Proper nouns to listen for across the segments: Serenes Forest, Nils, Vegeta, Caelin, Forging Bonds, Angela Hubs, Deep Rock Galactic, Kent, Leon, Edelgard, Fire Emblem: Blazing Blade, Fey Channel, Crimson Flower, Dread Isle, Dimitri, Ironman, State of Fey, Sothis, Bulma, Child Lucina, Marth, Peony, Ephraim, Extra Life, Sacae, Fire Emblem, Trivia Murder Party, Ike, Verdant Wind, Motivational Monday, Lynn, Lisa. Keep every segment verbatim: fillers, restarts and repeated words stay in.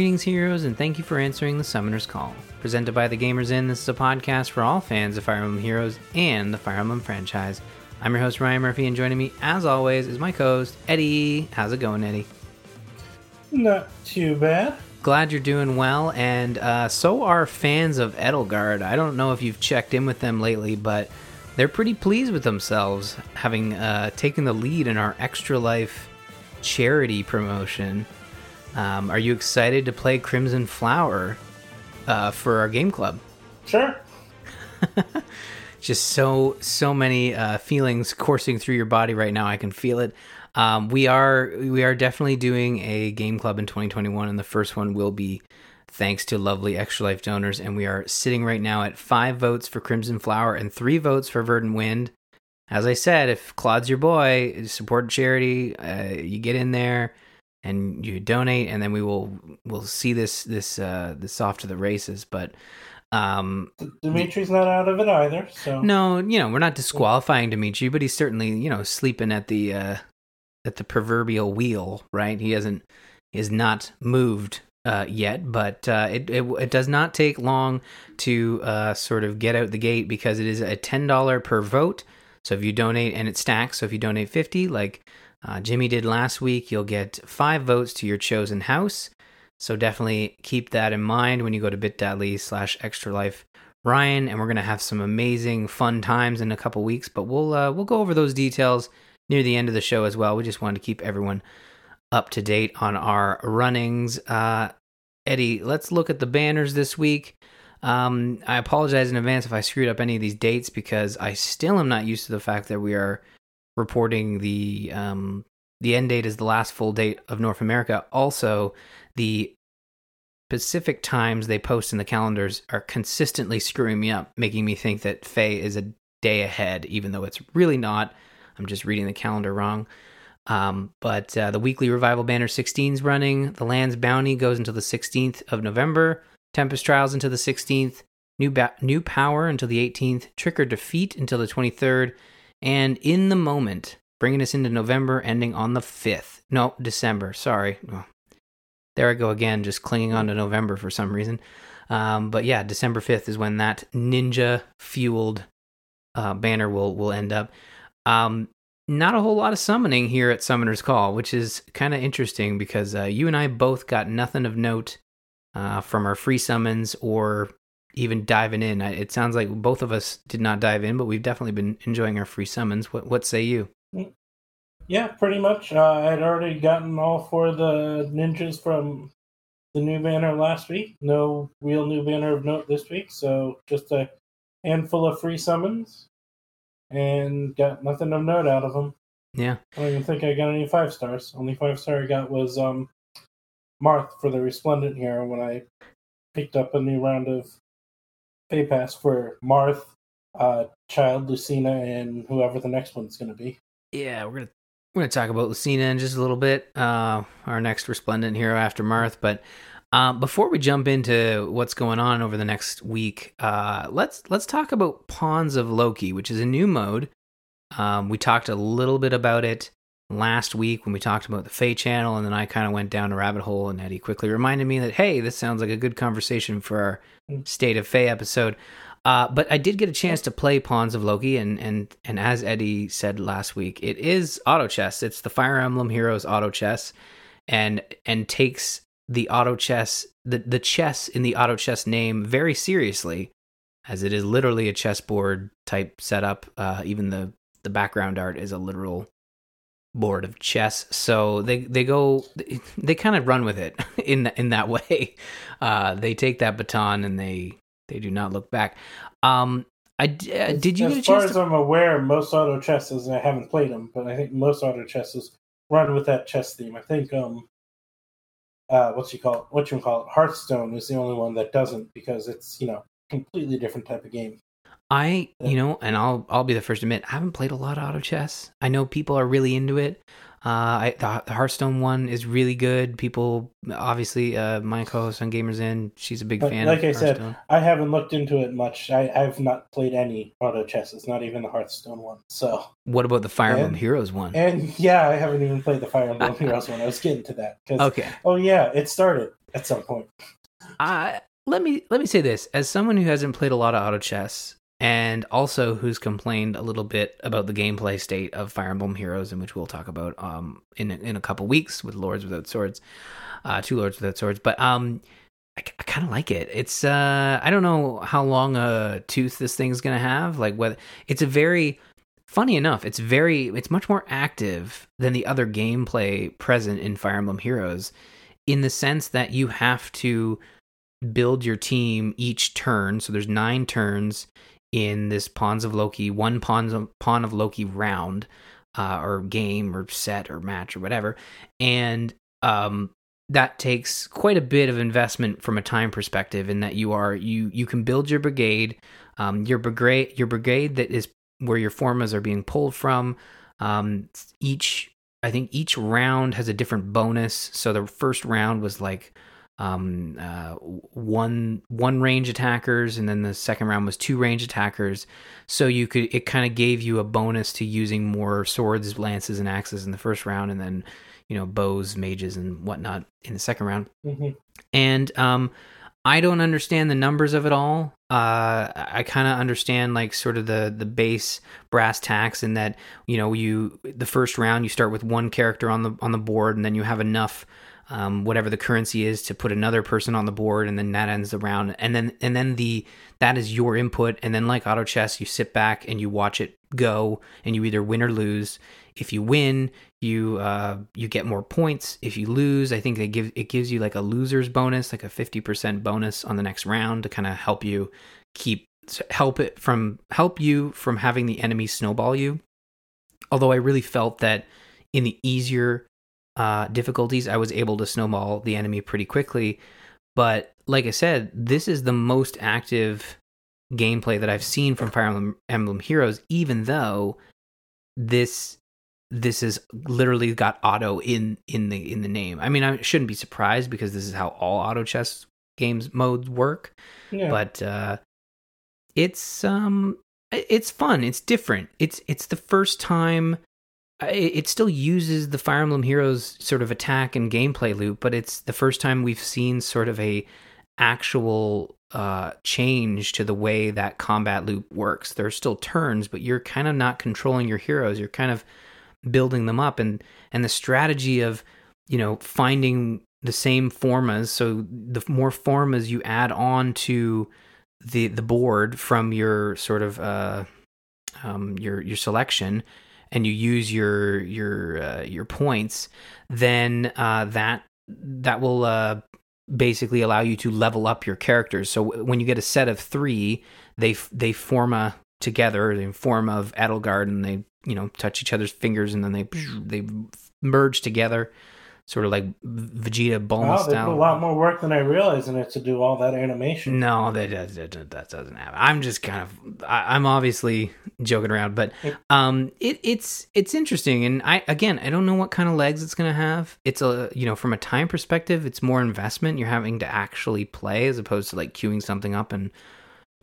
Greetings, heroes, and thank you for answering the Summoner's Call. Presented by The Gamers Inn, this is a podcast for all fans of Fire Emblem Heroes and the Fire Emblem franchise. I'm your host, Ryan Murphy, and joining me, as always, is my co-host, Eddie. How's it going, Eddie? Not too bad. Glad you're doing well, and uh, so are fans of Edelgard. I don't know if you've checked in with them lately, but they're pretty pleased with themselves, having uh, taken the lead in our Extra Life charity promotion. Um, are you excited to play Crimson Flower uh, for our game club? Sure. Just so, so many uh, feelings coursing through your body right now. I can feel it. Um, we are we are definitely doing a game club in twenty twenty-one, and the first one will be thanks to lovely Extra Life donors. And we are sitting right now at five votes for Crimson Flower and three votes for Verdant Wind. As I said, if Claude's your boy, support charity, uh, you get in there and you donate, and then we will we'll see this this uh, this off to the races. But um, Dimitri's not out of it either. So no, you know, we're not disqualifying Dimitri, but he's certainly, you know, sleeping at the. Uh, at the proverbial wheel, right? He hasn't, is not moved uh, yet, but uh, it, it it does not take long to uh, sort of get out the gate, because it is a ten dollars per vote. So if you donate, and it stacks, so if you donate fifty, like uh, Jimmy did last week, you'll get five votes to your chosen house. So definitely keep that in mind when you go to bit.ly slash extra life Ryan, and we're going to have some amazing fun times in a couple weeks, but we'll uh, we'll go over those details near the end of the show as well. We just wanted to keep everyone up to date on our runnings. Uh, Eddie, let's look at the banners this week. Um, I apologize in advance if I screwed up any of these dates, because I still am not used to the fact that we are reporting the um, the end date as the last full date of North America. Also, the Pacific times they post in the calendars are consistently screwing me up, making me think that Fey is a day ahead, even though it's really not. I'm just reading the calendar wrong. Um, but uh, the weekly Revival Banner sixteen is running. The Land's Bounty goes until the sixteenth of November. Tempest Trials until the sixteenth. New ba- New Power until the eighteenth. Trick or Defeat until the twenty-third. And In the Moment, bringing us into November, ending on the fifth. No, December. Sorry. Oh, there I go again, just clinging on to November for some reason. Um, but yeah, December fifth is when that ninja-fueled uh, banner will, will end up. Um, not a whole lot of summoning here at Summoner's Call, which is kind of interesting, because uh, you and I both got nothing of note uh, from our free summons or even diving in. I, it sounds like both of us did not dive in, but we've definitely been enjoying our free summons. What, what say you? Yeah, pretty much. Uh, I'd already gotten all four of the ninjas from the new banner last week. No real new banner of note this week, so just a handful of free summons. And got nothing of note out of them. Yeah. I don't even think I got any five stars. Only five star I got was um, Marth for the Resplendent Hero when I picked up a new round of Fey Pass for Marth, uh, Child Lucina, and whoever the next one's going to be. Yeah, we're going to we're gonna talk about Lucina in just a little bit, uh, our next Resplendent Hero after Marth. But uh, before we jump into what's going on over the next week, uh, let's let's talk about Pawns of Loki, which is a new mode. Um, we talked a little bit about it last week when we talked about the Fey Channel, and then I kind of went down a rabbit hole, and Eddie quickly reminded me that, hey, this sounds like a good conversation for our State of Fey episode. Uh, but I did get a chance to play Pawns of Loki, and, and, and as Eddie said last week, it is Auto Chess. It's the Fire Emblem Heroes Auto Chess, and and takes... the auto chess, the, the chess in the auto chess name very seriously, as it is literally a chessboard type setup. Uh, even the, the background art is a literal board of chess. So they, they go, they kind of run with it in in that way. Uh, they take that baton and they, they do not look back. Um, I, uh, did you as, get a chance? As far to... as I'm aware, most auto chesses, I haven't played them, but I think most auto chesses run with that chess theme. I think, um, Uh, what you call it? What you call it? Hearthstone is the only one that doesn't, because it's, you know, completely different type of game. I you know, and I'll I'll be the first to admit, I haven't played a lot of auto chess. I know people are really into it. Uh, I, the, the Hearthstone one is really good. People, obviously, uh, my co-host on Gamers Inn, she's a big but fan. Like of I said, I haven't looked into it much. I, I've not played any auto chess. It's not even the Hearthstone one. So what about the Fire Emblem Heroes one? And yeah, I haven't even played the Fire Emblem Heroes one. I was getting to that. Okay. Oh yeah, it started. at some point. I let me let me say this as someone who hasn't played a lot of Auto Chess, and also who's complained a little bit about the gameplay state of Fire Emblem Heroes, in which we'll talk about um in in a couple weeks with Lords Without Swords, uh, Two Lords Without Swords. But um, I, I kind of like it. It's uh, I don't know how long a tooth this thing's gonna have. Like whether it's a very funny enough, it's very it's much more active than the other gameplay present in Fire Emblem Heroes, in the sense that you have to build your team each turn. So there's nine turns in this Pawns of Loki, one Pawns of, Pawn of Loki round, uh, or game, or set, or match, or whatever. And um, that takes quite a bit of investment from a time perspective, in that you are you you can build your brigade, um, your brigade, your brigade that is where your formas are being pulled from. Um, each I think each round has a different bonus. So the first round was like. Um, uh, one one range attackers, and then the second round was two range attackers. So you could it kind of gave you a bonus to using more swords, lances, and axes in the first round, and then you know bows, mages, and whatnot in the second round. Mm-hmm. And um, I don't understand the numbers of it all. Uh, I kind of understand like sort of the the base brass tacks, in that you know you the first round you start with one character on the on the board, and then you have enough. Um, whatever the currency is to put another person on the board, and then that ends the round. And then and then the that is your input. And then like Auto Chess, you sit back and you watch it go, and you either win or lose. If you win, you uh, you get more points. If you lose, I think they give it gives you like a loser's bonus, like a fifty percent bonus on the next round to kind of help you keep help it from help you from having the enemy snowball you. Although I really felt that in the easier Uh, difficulties, I was able to snowball the enemy pretty quickly. But like I said, this is the most active gameplay that I've seen from Fire Emblem Heroes, even though this this is literally got auto in in the in the name. I mean, I shouldn't be surprised because this is how all Auto Chess games modes work. Yeah. But uh, it's um it's fun. It's different. It's it's the first time. It still uses the Fire Emblem Heroes sort of attack and gameplay loop, but it's the first time we've seen sort of a actual uh, change to the way that combat loop works. There are still turns, but you're kind of not controlling your heroes. You're kind of building them up, and and the strategy of you know finding the same formas. So the more formas you add on to the the board from your sort of uh, um, your your selection. And you use your your uh, your points, then uh, that that will uh, basically allow you to level up your characters. So w- when you get a set of three, they f- they form a together, they form of Edelgard, and they you know touch each other's fingers, and then they they merge together, sort of like Vegeta Bulma style. Wow, they do a lot more work than I realized in it to do all that animation. No, that that, that doesn't happen. I'm just kind of I, I'm obviously joking around, but um, it it's it's interesting, and I again I don't know what kind of legs it's gonna have. It's a you know from a time perspective, it's more investment. You're having to actually play as opposed to like queuing something up and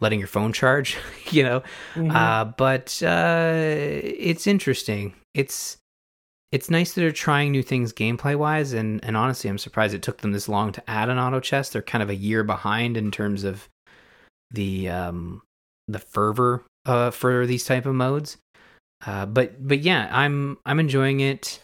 letting your phone charge, you know. Mm-hmm. Uh, but uh, it's interesting. It's It's nice that they're trying new things gameplay-wise, and, and honestly, I'm surprised it took them this long to add an Auto Chess. They're kind of a year behind in terms of the um, the fervor uh, for these type of modes. Uh, but but yeah, I'm I'm enjoying it.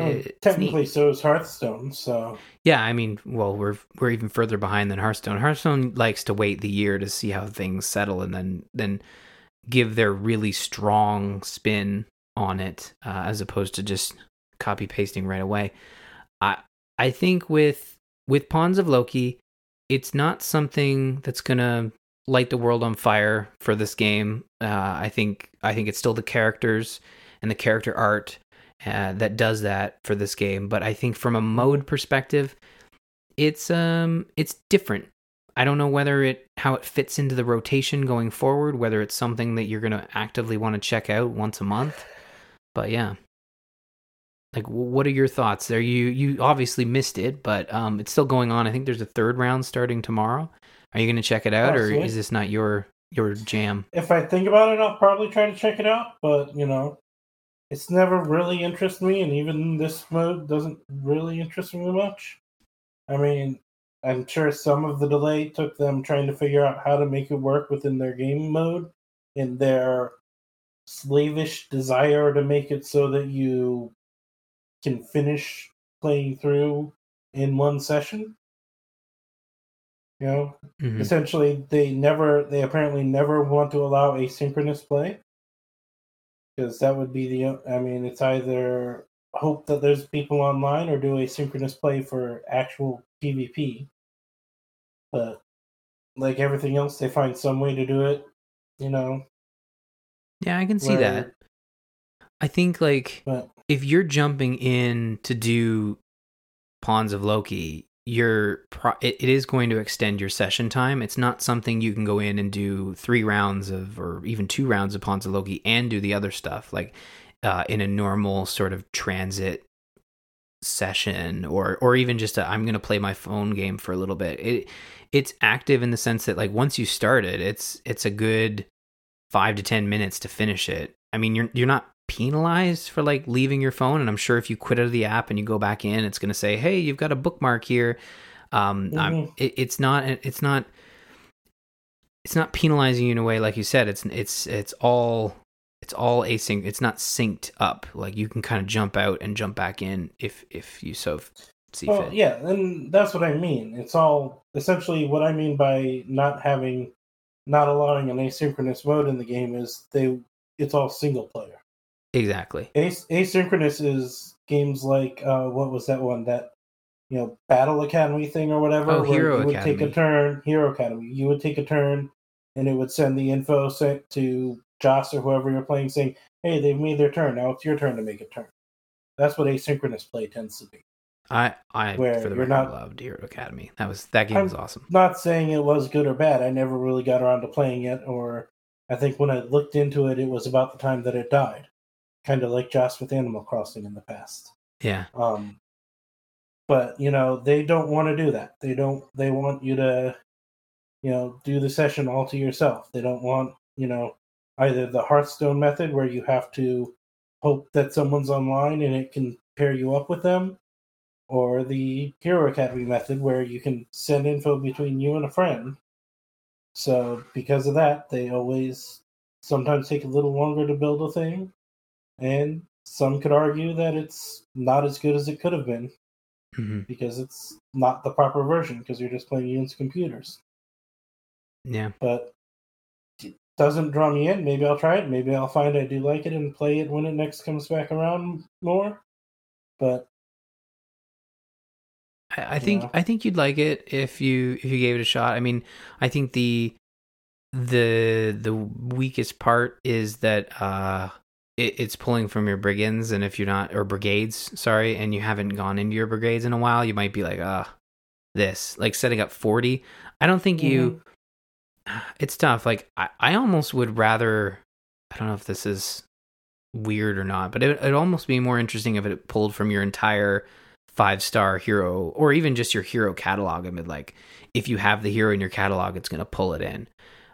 Um, technically, neat. So is Hearthstone. So yeah, I mean, well, we're we're even further behind than Hearthstone. Hearthstone likes to wait the year to see how things settle, and then then give their really strong spin on it, uh, as opposed to just copy pasting right away. I I think with with Pawns of Loki, it's not something that's gonna light the world on fire for this game. Uh, I think I think it's still the characters and the character art uh, that does that for this game. But I think from a mode perspective, it's um it's different. I don't know whether it how it fits into the rotation going forward. Whether it's something that you're gonna actively want to check out once a month. But yeah. Like, what are your thoughts there? You you obviously missed it, but um, it's still going on. I think there's a third round starting tomorrow. Are you going to check it out, oh, or sweet. Is this not your your jam? If I think about it, I'll probably try to check it out. But you know, it's never really interested me, and even this mode doesn't really interest me much. I mean, I'm sure some of the delay took them trying to figure out how to make it work within their game mode and their slavish desire to make it so that you can finish playing through in one session. You know, mm-hmm. essentially they never, they apparently never want to allow asynchronous play. Because that would be the, I mean, it's either hope that there's people online or do asynchronous play for actual PvP. But like everything else, they find some way to do it, you know. Yeah, I can see where, that. I think like but, if you're jumping in to do Pawns of Loki, you're pro- it, it is going to extend your session time. It's not something you can go in and do three rounds of, or even two rounds of Pawns of Loki and do the other stuff like uh, in a normal sort of transit session, or or even just a, I'm going to play my phone game for a little bit. It it's active in the sense that like once you start it, it's it's a good five to ten minutes to finish it. I mean, you're you're not penalized for like leaving your phone, and I'm sure if you quit out of the app and you go back in, it's going to say, hey, you've got a bookmark here. um mm-hmm. I'm, it, it's not it's not it's not penalizing you in a way. Like you said, it's it's it's all it's all async, it's not synced up. Like you can kind of jump out and jump back in if if you so see well, fit. Yeah, and that's what I mean. It's all essentially what I mean by not having not allowing an asynchronous mode in the game is they it's all single player. Exactly. As- asynchronous is games like uh, what was that one that you know Battle Academy thing or whatever. Oh, Hero Academy. You would take a turn. Hero Academy. You would take a turn, and it would send the info sent to Joss or whoever you're playing, saying, "Hey, they've made their turn. Now it's your turn to make a turn." That's what asynchronous play tends to be. I, I Where for the record, not, loved Hero Academy. That was that game I'm was awesome. Not saying it was good or bad. I never really got around to playing it, or I think when I looked into it, it was about the time that it died. Kind of like Joss with Animal Crossing in the past. Yeah. Um, but, you know, they don't want to do that. They don't, they want you to, you know, do the session all to yourself. They don't want, you know, either the Hearthstone method where you have to hope that someone's online and it can pair you up with them, or the Hero Academy method where you can send info between you and a friend. So because of that, they always sometimes take a little longer to build a thing. And some could argue that it's not as good as it could have been mm-hmm. because it's not the proper version because you're just playing against computers. Yeah. But it doesn't draw me in. Maybe I'll try it. Maybe I'll find I do like it and play it when it next comes back around more. But I, I think know. I think you'd like it if you if you gave it a shot. I mean, I think the the the weakest part is that uh it's pulling from your brigands, and if you're not, or brigades, sorry, and you haven't gone into your brigades in a while, you might be like, ah, this, like setting up forty. I don't think mm-hmm. you, it's tough. Like, I, I almost would rather, I don't know if this is weird or not, but it, it'd almost be more interesting if it pulled from your entire five-star hero, or even just your hero catalog. I mean, like, if you have the hero in your catalog, it's going to pull it in.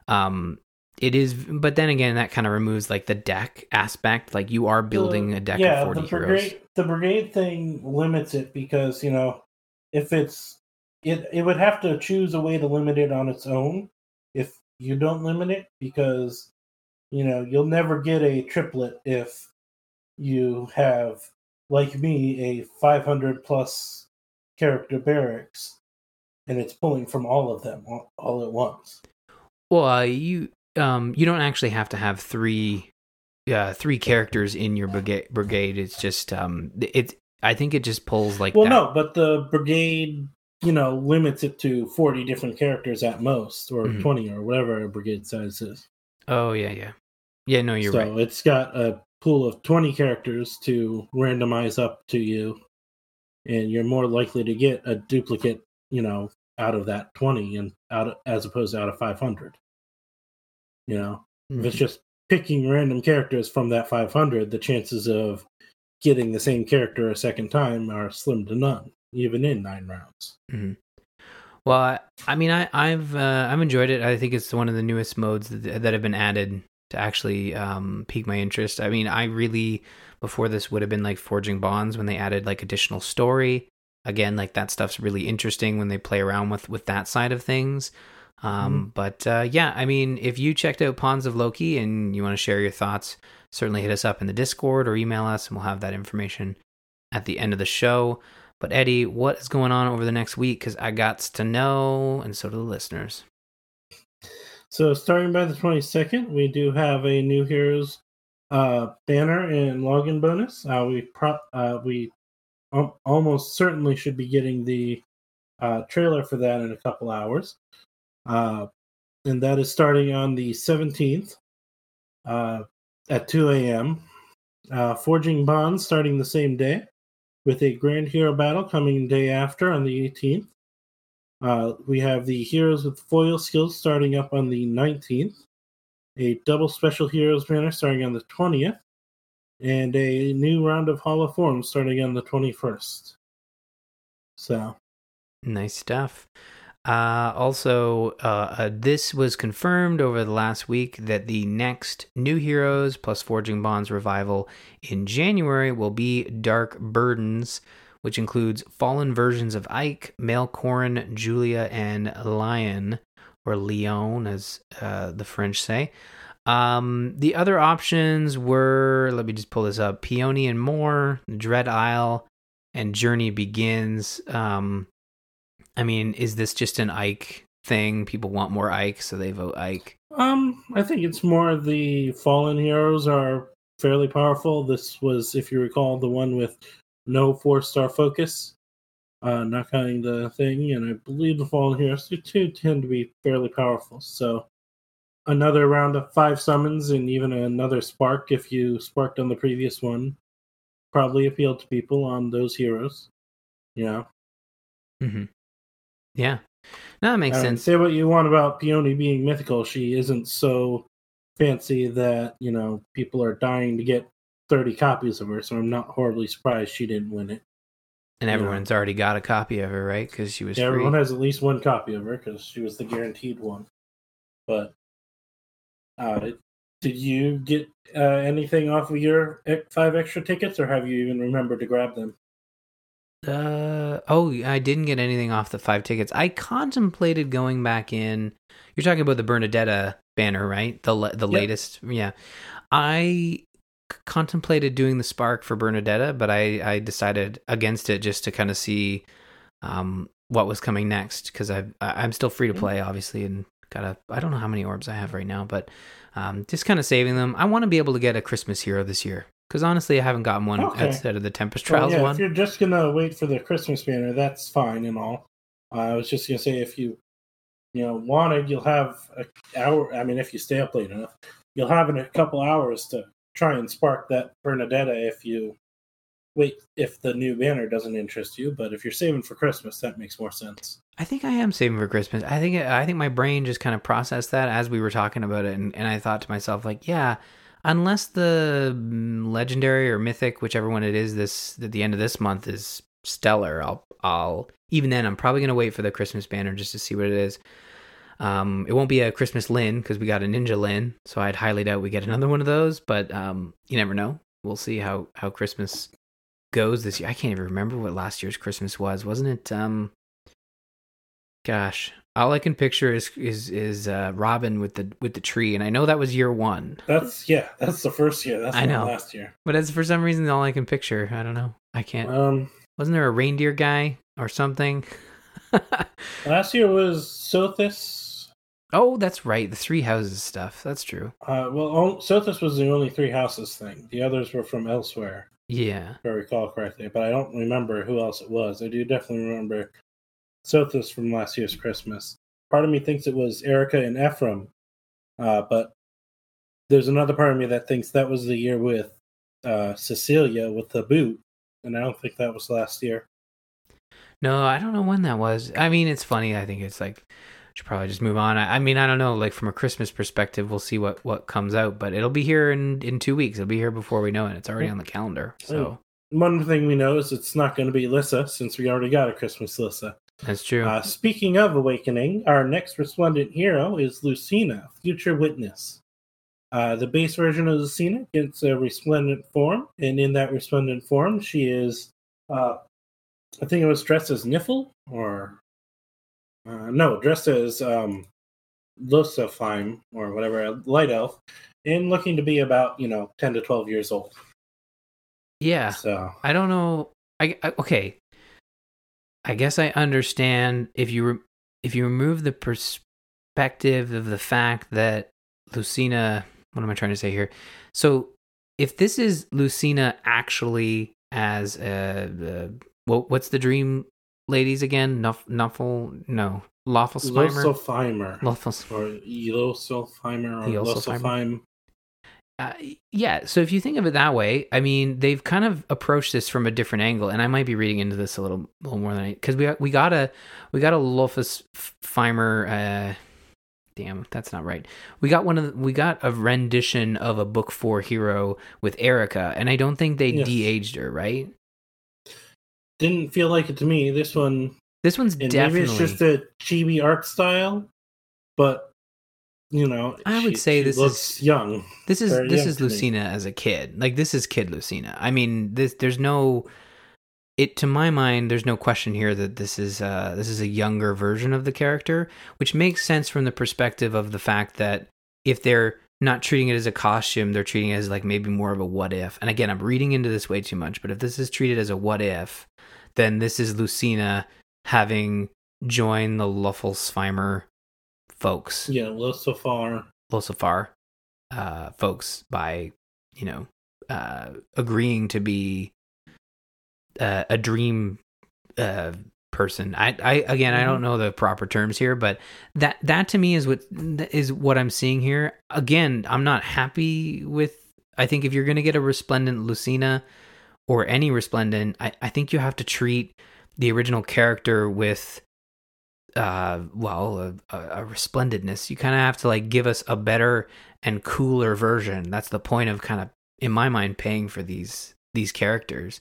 Um, It is, but then again, that kind of removes like the deck aspect. Like you are building a deck yeah, of forty the brigade, heroes. The brigade thing limits it because you know, if it's it, it would have to choose a way to limit it on its own. If you don't limit it, because you know you'll never get a triplet if you have like me a five hundred plus character barracks, and it's pulling from all of them all, all at once. Well, uh, you. Um, you don't actually have to have three, uh, three characters in your brigade. Brigade, it's just um, it. I think it just pulls like. Well, that. No, but the brigade, you know, limits it to forty different characters at most, or mm-hmm. twenty, or whatever a brigade size is. Oh yeah, yeah, yeah. No, you're so right. So it's got a pool of twenty characters to randomize up to you, and you're more likely to get a duplicate, you know, out of that twenty, and out of, as opposed to out of five hundred. You know, if it's just picking random characters from that five hundred, the chances of getting the same character a second time are slim to none, even in nine rounds. Mm-hmm. Well, I, I mean, I, I've uh, I've enjoyed it. I think it's one of the newest modes that, that have been added to actually um, pique my interest. I mean, I really, before this would have been like Forging Bonds when they added like additional story again, like that stuff's really interesting when they play around with, with that side of things. Um, mm-hmm. But uh, yeah, I mean, if you checked out Pawns of Loki and you want to share your thoughts, certainly hit us up in the Discord or email us, and we'll have that information at the end of the show. But Eddie, what is going on over the next week? Because I got to know, and so do the listeners. So starting by the twenty-second, we do have a new Heroes uh, banner and login bonus. Uh, we pro- uh, we um, almost certainly should be getting the uh, trailer for that in a couple hours. Uh, and that is starting on the seventeenth uh, at two a.m. Uh, Forging Bonds starting the same day, with a Grand Hero Battle coming day after on the eighteenth. Uh, we have the Heroes with Foil skills starting up on the nineteenth, a double Special Heroes banner starting on the twentieth, and a new round of Hall of Forms starting on the twenty-first. So, nice stuff. Uh, also, uh, uh, this was confirmed over the last week that the next New Heroes plus Forging Bonds revival in January will be Dark Burdens, which includes fallen versions of Ike, Malcorn, Julia, and Lion, or Leon, as uh, the French say. Um, the other options were, let me just pull this up, Peony and More, Dread Isle, and Journey Begins. Um, I mean, is this just an Ike thing? People want more Ike, so they vote Ike. Um, I think it's more the fallen heroes are fairly powerful. This was, if you recall, the one with no four-star focus, uh, not counting the thing, and I believe the fallen heroes too tend to be fairly powerful. So another round of five summons and even another spark, if you sparked on the previous one, probably appealed to people on those heroes. Yeah. Mm-hmm. Yeah. No, that makes um, sense. Say what you want about Peony being mythical. She isn't so fancy that, you know, people are dying to get thirty copies of her, so I'm not horribly surprised she didn't win it. And everyone's you know. already got a copy of her, right? Because she was yeah, free. Everyone has at least one copy of her, because she was the guaranteed one. But, uh, did, did you get uh, anything off of your five extra tickets, or have you even remembered to grab them? Uh, oh, I didn't get anything off the five tickets. I contemplated going back in. You're talking about the Bernadetta banner, right? The, the yep. latest, yeah. I... contemplated doing the spark for Bernadetta, but I, I decided against it just to kind of see um, what was coming next, because I I'm still free to play, obviously, and gotta I don't know how many orbs I have right now, but um, just kind of saving them. I want to be able to get a Christmas hero this year, because honestly, I haven't gotten one okay. outside of the Tempest Trials well, yeah, one. If you're just gonna wait for the Christmas banner, that's fine and all. Uh, I was just gonna say, if you you know wanted, you'll have an hour. I mean, if you stay up late enough, you'll have in a couple hours to try and spark that Bernadetta if you wait, if the new banner doesn't interest you. But if you're saving for Christmas, that makes more sense. I think I am saving for Christmas. I think I think my brain just kind of processed that as we were talking about it, and, and I thought to myself, like, yeah, unless the legendary or mythic, whichever one it is, this at the end of this month is stellar, I'll I'll even then I'm probably gonna wait for the Christmas banner just to see what it is. Um, it won't be a Christmas Lynn, because we got a Ninja Lynn, so I'd highly doubt we get another one of those, but um, you never know. We'll see how, how Christmas goes this year. I can't even remember what last year's Christmas was. Wasn't it, um, gosh, all I can picture is, is, is, uh, Robin with the, with the tree. And I know that was year one. That's, yeah, that's the first year. That's I know. last year. But that's for some reason all I can picture. I don't know. I can't, um, wasn't there a reindeer guy or something? Last year was Sothis. Oh, that's right. The three houses stuff. That's true. Uh, well, Sothis was the only three houses thing. The others were from elsewhere. Yeah. If I recall correctly, but I don't remember who else it was. I do definitely remember Sothis from last year's Christmas. Part of me thinks it was Erica and Ephraim, uh, but there's another part of me that thinks that was the year with uh, Cecilia with the boot, and I don't think that was last year. No, I don't know when that was. I mean, it's funny. I think it's like, should probably just move on. I, I mean, I don't know, like from a Christmas perspective, we'll see what, what comes out, but it'll be here in, in two weeks. It'll be here before we know it. It's already on the calendar. So one thing we know is it's not going to be Lisa, since we already got a Christmas Lisa. That's true. Uh, speaking of Awakening, our next Resplendent Hero is Lucina, Future Witness. Uh, the base version of Lucina gets a Resplendent form, and in that Resplendent form, she is... Uh, I think it was dressed as Niffle, or uh, no, dressed as um, Lucifime, or whatever, a light elf, and looking to be about, you know, ten to twelve years old. Yeah. So I don't know. I, I okay. I guess I understand if you re- if you remove the perspective of the fact that Lucina. What am I trying to say here? So if this is Lucina actually as a, a Well, what's the dream ladies again? Nuff, Nuffle? No. Loffelsheimer? Loffelsheimer. Loffelsheimer. Or Loffelsheimer. Uh, yeah, so if you think of it that way, I mean, they've kind of approached this from a different angle, and I might be reading into this a little, little more than I... Because we, we got a we got a Loffelsheimer... Uh, damn, that's not right. We got one of the, we got a rendition of a Book Four hero with Erica, and I don't think they yes. de-aged her, right? Didn't feel like it to me. This one... This one's definitely... Maybe it's just a chibi art style, but, you know... I would she, say she this looks is... young. This is this young is Lucina me. As a kid. Like, this is kid Lucina. I mean, this there's no... It to my mind, there's no question here that this is uh, this is a younger version of the character, which makes sense from the perspective of the fact that if they're not treating it as a costume, they're treating it as, like, maybe more of a what if. And again, I'm reading into this way too much, but if this is treated as a what if... Then this is Lucina having joined the Loffelsheimer folks. Yeah, Losifar. Losifar uh, folks by, you know, uh, agreeing to be uh, a dream uh, person. I, I again, mm-hmm. I don't know the proper terms here, but that that to me is what is what I'm seeing here. Again, I'm not happy with. I think if you're going to get a resplendent Lucina. Or any resplendent, I, I think you have to treat the original character with, uh, well, a, a resplendentness. You kind of have to, like, give us a better and cooler version. That's the point of kind of, in my mind, paying for these these characters.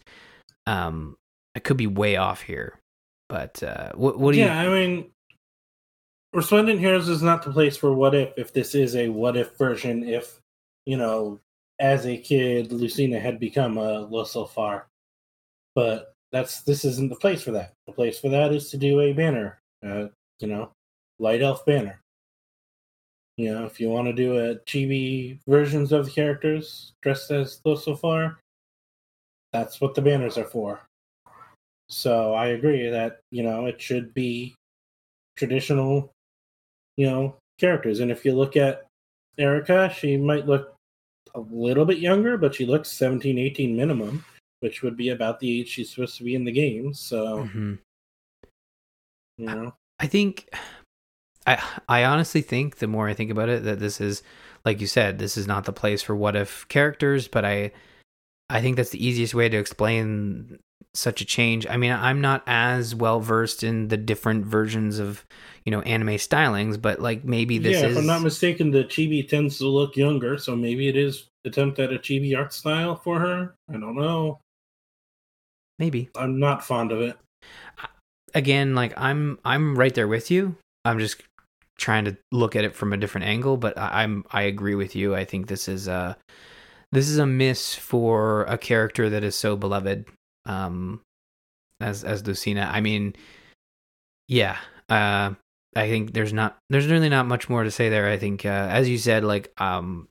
Um, I could be way off here, but uh, what, what do yeah, you? Yeah, I mean, Resplendent Heroes is not the place for what if. If this is a what if version, if you know. As a kid, Lucina had become a Losifar, but that's this isn't the place for that. The place for that is to do a banner, uh, you know, light elf banner. You know, if you want to do a chibi versions of the characters dressed as Losifar, that's what the banners are for. So I agree that, you know, it should be traditional, you know, characters. And if you look at Erica, she might look a little bit younger, but she looks seventeen, eighteen minimum, which would be about the age she's supposed to be in the game. So, mm-hmm. you know, I, I think, I I honestly think the more I think about it, that this is, like you said, this is not the place for what if characters, but I, I think that's the easiest way to explain such a change. I mean, I'm not as well versed in the different versions of, you know, anime stylings, but like maybe this yeah, is. Yeah, if I'm not mistaken, the chibi tends to look younger, so maybe it is attempt at a chibi art style for her. I don't know. Maybe I'm not fond of it. Again, like I'm, I'm right there with you. I'm just trying to look at it from a different angle, but I, I'm, I agree with you. I think this is a, this is a miss for a character that is so beloved. Um, as as Lucina, I mean, yeah. Uh, I think there's not there's really not much more to say there. I think, uh, as you said, like, um,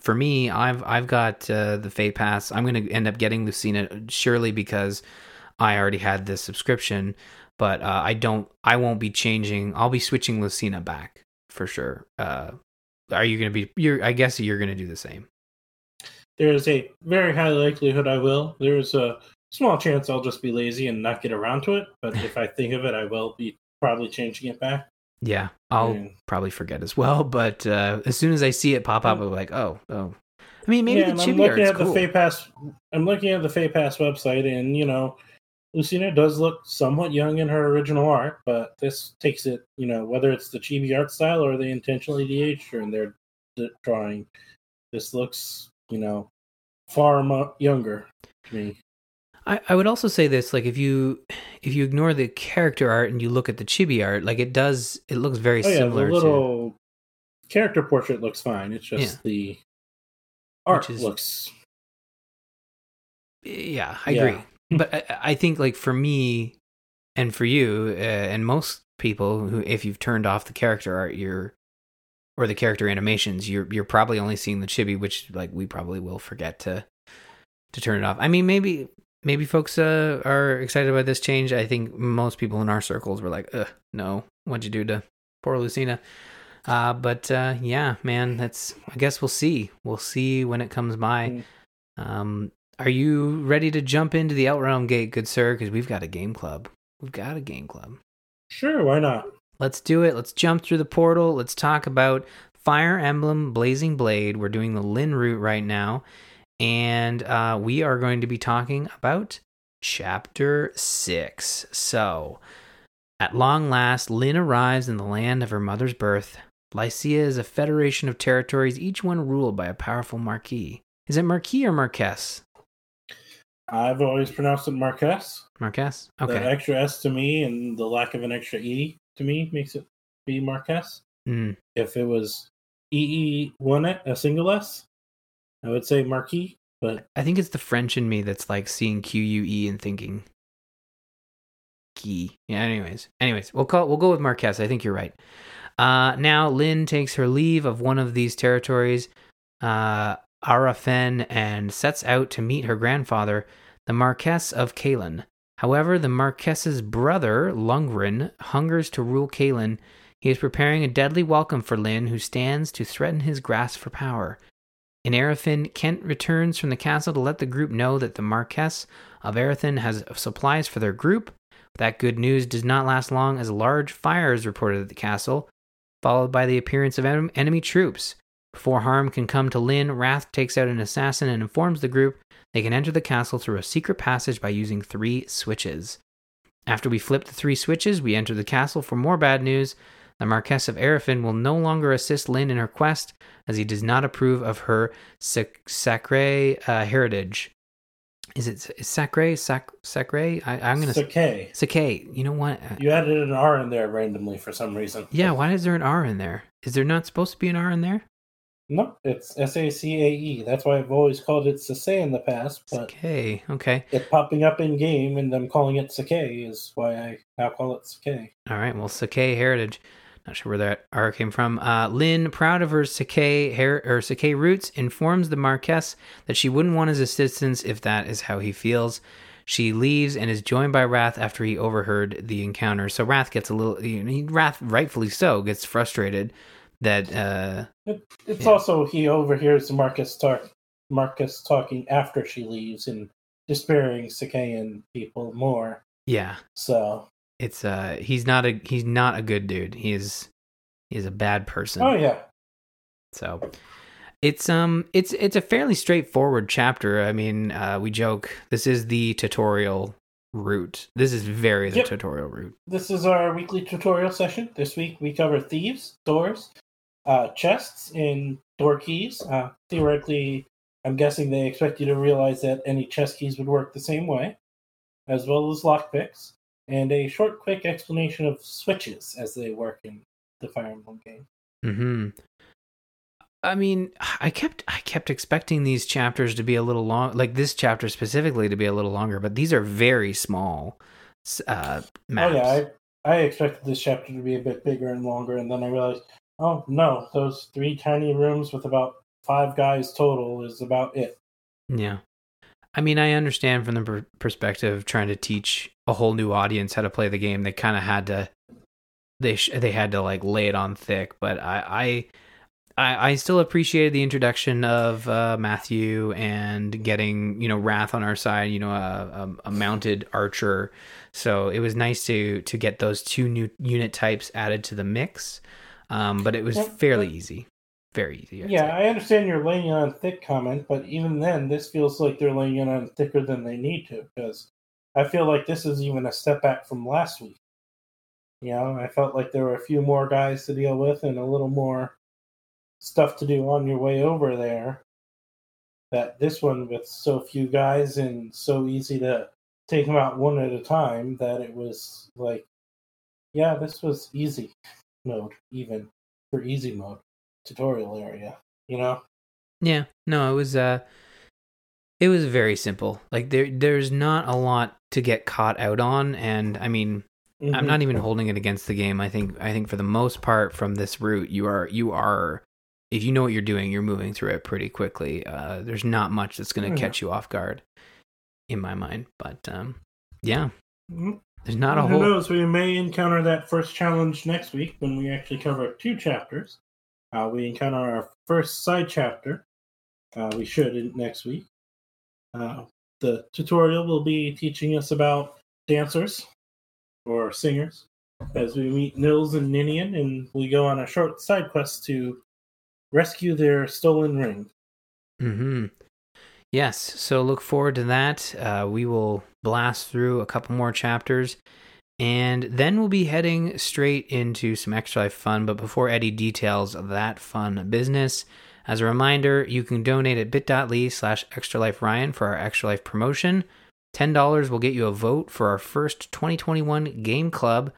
for me, I've I've got uh, the Fey Pass. I'm gonna end up getting Lucina surely because I already had this subscription. But uh, I don't. I won't be changing. I'll be switching Lucina back for sure. Uh, are you gonna be? You're. I guess you're gonna do the same. There is a very high likelihood I will. There is a small chance I'll just be lazy and not get around to it, but if I think of it, I will be probably changing it back. Yeah, I'll and, probably forget as well, but uh, as soon as I see it pop up, I'm like, oh, oh. I mean, maybe yeah, the chibi art's cool. The Fey Pass, I'm looking at the Fey Pass website, and, you know, Lucina does look somewhat young in her original art, but this takes it, you know, whether it's the chibi art style or they intentionally de-aged her in their drawing, this looks, you know, far mo- younger to me. I, I would also say this, like, if you if you ignore the character art and you look at the chibi art, like, it does, it looks very oh, yeah, similar. The little to... character portrait looks fine. It's just yeah. the art is... looks. Yeah, I yeah. agree. But I, I think, like, for me and for you uh, and most people, who, if you've turned off the character art, you're or the character animations, you're you're probably only seeing the chibi, which, like, we probably will forget to to turn it off. I mean, maybe maybe folks uh, are excited about this change. I think most people in our circles were like, "Ugh, no, what'd you do to poor Lucina?" Uh, but uh, yeah, man, that's. I guess we'll see. We'll see when it comes by. Um, are you ready to jump into the Outrealm Gate, good sir? Because we've got a game club. We've got a game club. Sure, why not? Let's do it. Let's jump through the portal. Let's talk about Fire Emblem Blazing Blade. We're doing the Lynn route right now. And uh, we are going to be talking about Chapter six. So, at long last, Lynn arrives in the land of her mother's birth. Lycia is a federation of territories, each one ruled by a powerful marquis. Is it marquis or Marquess? I've always pronounced it Marquess. Marquess? Okay. The extra S to me and the lack of an extra E to me makes it be Marquess. Mm. If it was E E one a single S, I would say marquis. But I think it's the French in me that's like seeing Q U E and thinking key. Yeah. Anyways, anyways, we'll call it, we'll go with Marquess. I think you're right. Uh, now Lynn takes her leave of one of these territories, uh, Araphen, and sets out to meet her grandfather, the Marquess of Caelin. However, the Marquess's brother, Lungren, hungers to rule Caelin. He is preparing a deadly welcome for Lynn, who stands to threaten his grasp for power. In Araphen, Kent returns from the castle to let the group know that the Marquess of Araphen has supplies for their group. That good news does not last long, as large fires reported at the castle, followed by the appearance of en- enemy troops. Before harm can come to Lynn, Rath takes out an assassin and informs the group they can enter the castle through a secret passage by using three switches. After we flip the three switches, we enter the castle for more bad news. The Marquess of Araphen will no longer assist Lynn in her quest, as he does not approve of her sac- Sacae uh, heritage. Is it is Sacae? Sac- Sacae? I, I'm going to... Sacae. Sacae. You know what? You added an R in there randomly for some reason. Yeah, why is there an R in there? Is there not supposed to be an R in there? No, it's S A C A E. That's why I've always called it Sacae in the past. But Sacae, okay. It popping up in-game, and I'm calling it Sacae is why I now call it Sacae. All right, well, Sacae heritage. Not sure where that R came from. Uh, Lynn, proud of her Sacae her- or Sacae roots, informs the Marquess that she wouldn't want his assistance if that is how he feels. She leaves and is joined by Rath after he overheard the encounter. So Rath gets a little... You know, Rath, rightfully so, gets frustrated that... Uh, it, it's yeah. Also he overhears the Marquess talk, Marquess talking after she leaves and despairing Sacaean people more. Yeah. So... It's uh he's not a he's not a good dude. He is he is a bad person. Oh yeah. So it's um it's it's a fairly straightforward chapter. I mean, uh, we joke this is the tutorial route. This is very the yep. tutorial route. This is our weekly tutorial session. This week we cover thieves, doors, uh, chests, and door keys. Uh, theoretically, I'm guessing they expect you to realize that any chest keys would work the same way, as well as lockpicks. And a short, quick explanation of switches as they work in the Fire Emblem game. Mm-hmm. I mean, I kept I kept expecting these chapters to be a little long, like this chapter specifically to be a little longer, but these are very small uh, maps. Oh, yeah, I, I expected this chapter to be a bit bigger and longer, and then I realized, oh, no, those three tiny rooms with about five guys total is about it. Yeah. I mean, I understand from the per- perspective of trying to teach a whole new audience how to play the game. They kind of had to, they sh- they had to like lay it on thick. But I I, I, I still appreciated the introduction of uh, Matthew and getting, you know, Rath on our side. You know, a, a, a mounted archer. So it was nice to to get those two new unit types added to the mix. Um, but it was fairly easy. Very easy. I'd yeah, say. I understand you're laying it on thick comment, but even then, this feels like they're laying it on thicker than they need to, because I feel like this is even a step back from last week. You know, I felt like there were a few more guys to deal with and a little more stuff to do on your way over there. That this one, with so few guys and so easy to take them out one at a time, that it was like, yeah, this was easy mode, even for easy mode. Tutorial area, you know? Yeah, no, it was uh It was very simple. Like, there, there's not a lot to get caught out on. And I mean, mm-hmm. I'm not even holding it against the game. I think, I think for the most part from this route, you are, you are, if you know what you're doing, you're moving through it pretty quickly. Uh, there's not much that's going to mm-hmm. catch you off guard in my mind, but um, yeah, mm-hmm. there's not and a whole. Who knows? We may encounter that first challenge next week when we actually cover two chapters. Uh, we encounter our first side chapter. Uh, we should next week. Uh, the tutorial will be teaching us about dancers or singers as we meet Nils and Ninian, and we go on a short side quest to rescue their stolen ring. Mm-hmm. Yes, so look forward to that. Uh, we will blast through a couple more chapters, and then we'll be heading straight into some Extra Life fun. But before Eddie details that fun business, as a reminder, you can donate at bit.ly slash Extra Life Ryan for our Extra Life promotion. ten dollars will get you a vote for our first twenty twenty-one game club.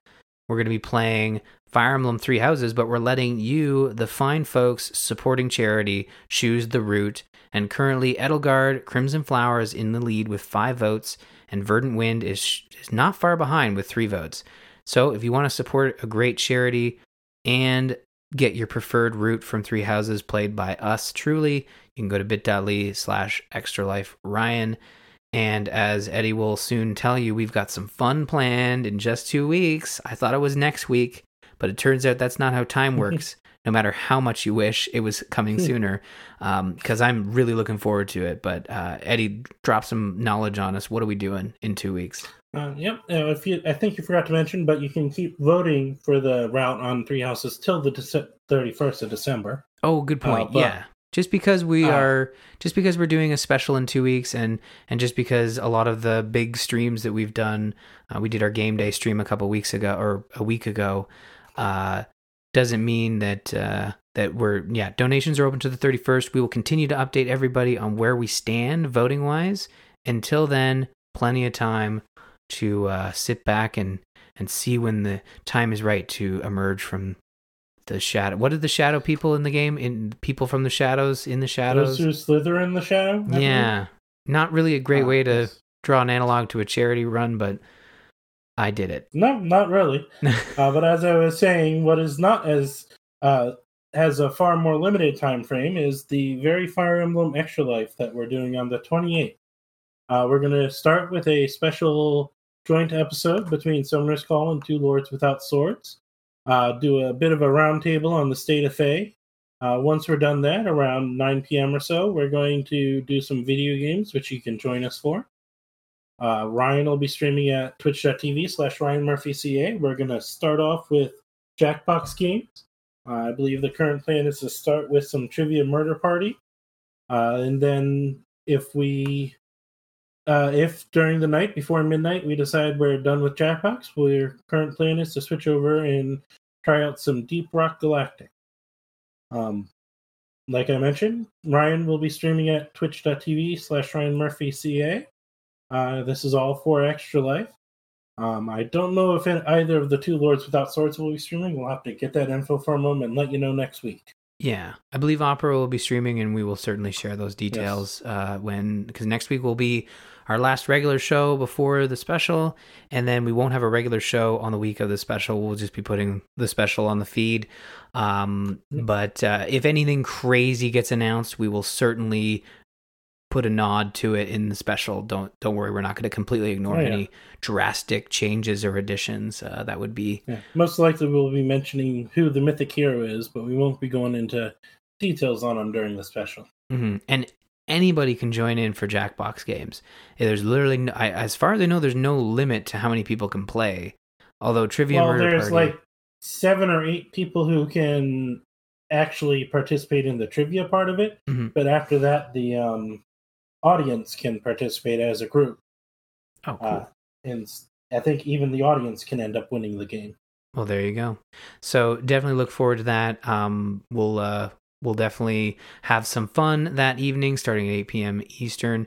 We're going to be playing Fire Emblem Three Houses, but we're letting you, the fine folks supporting charity, choose the route. And currently, Edelgard, Crimson Flower is in the lead with five votes, and Verdant Wind is, is not far behind with three votes. So if you want to support a great charity and get your preferred route from Three Houses played by us truly, you can go to bit.ly slash Extra Life Ryan. And as Eddie will soon tell you, we've got some fun planned in just two weeks. I thought it was next week, but it turns out that's not how time works. No matter how much you wish it was coming sooner, because um, I'm really looking forward to it. But uh, Eddie, drop some knowledge on us. What are we doing in two weeks? Uh, yep. Uh, if you, I think you forgot to mention, but you can keep voting for the route on Three Houses till the de- thirty-first of December. Oh, good point. Uh, but, yeah. Just because we uh, are, just because we're doing a special in two weeks, and, and just because a lot of the big streams that we've done, uh, we did our game day stream a couple weeks ago or a week ago. Uh, Doesn't mean that uh, that we're yeah donations are open to the thirty-first. We will continue to update everybody on where we stand voting wise. Until then, plenty of time to uh, sit back and, and see when the time is right to emerge from the shadow. What are the shadow people in the game? In people from the shadows in the shadows. Those who slither in the shadow. I yeah, think. Not really a great oh, way to draw an analog to a charity run, but. I did it. No, not really. uh, but as I was saying, what is not as uh, has a far more limited time frame is the very Fire Emblem Extra Life that we're doing on the twenty-eighth. Uh, we're going to start with a special joint episode between Summoner's Call and Two Lords Without Swords. Uh, do a bit of a roundtable on the State of Fey. Uh, once we're done that, around nine p.m. or so, we're going to do some video games, which you can join us for. Uh, Ryan will be streaming at twitch.tv slash RyanMurphyCA. We're going to start off with Jackbox games. Uh, I believe the current plan is to start with some Trivia Murder Party. Uh, and then if we, uh, if during the night before midnight we decide we're done with Jackbox, our current plan is to switch over and try out some Deep Rock Galactic. Um, like I mentioned, Ryan will be streaming at twitch.tv slash RyanMurphyCA. Uh, this is all for Extra Life. Um, I don't know if it, either of the Two Lords Without Swords will be streaming. We'll have to get that info from them and let you know next week. Yeah, I believe Opera will be streaming, and we will certainly share those details yes. uh, when, because next week will be our last regular show before the special, and then we won't have a regular show on the week of the special. We'll just be putting the special on the feed. Um, mm-hmm. But uh, if anything crazy gets announced, we will certainly put a nod to it in the special. Don't don't worry, we're not going to completely ignore oh, yeah. any drastic changes or additions. Uh, that would be... Yeah. Most likely we'll be mentioning who the mythic hero is, but we won't be going into details on him during the special. Mm-hmm. And anybody can join in for Jackbox games. There's literally, no, I, as far as I know, there's no limit to how many people can play. Although Trivia well, Murder Party... Well, there's like seven or eight people who can actually participate in the trivia part of it, mm-hmm. but after that, the... Um, audience can participate as a group. Oh, cool. Uh, and I think even the audience can end up winning the game. Well, there you go. So definitely look forward to that. Um, we'll uh, we'll definitely have some fun that evening, starting at eight p.m. Eastern.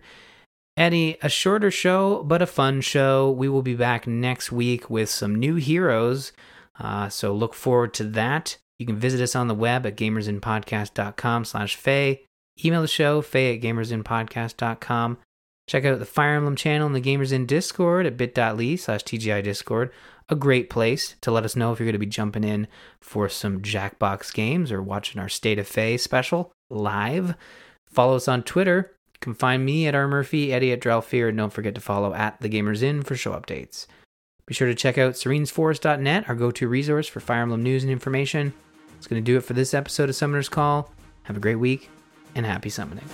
Eddie, a shorter show, but a fun show. We will be back next week with some new heroes. Uh, so look forward to that. You can visit us on the web at gamersinpodcast.com slash Fey. Email the show, fey at gamers in podcast dot com. Check out the Fire Emblem channel and the Gamers In Discord at bit dot l y slash T G I Discord. A great place to let us know if you're going to be jumping in for some Jackbox games or watching our State of Fey special live. Follow us on Twitter. You can find me at rmurphy, Eddie at drellfear, and don't forget to follow at the Gamers In for show updates. Be sure to check out serenes forest dot net, our go-to resource for Fire Emblem news and information. That's going to do it for this episode of Summoner's Call. Have a great week, and happy summoning.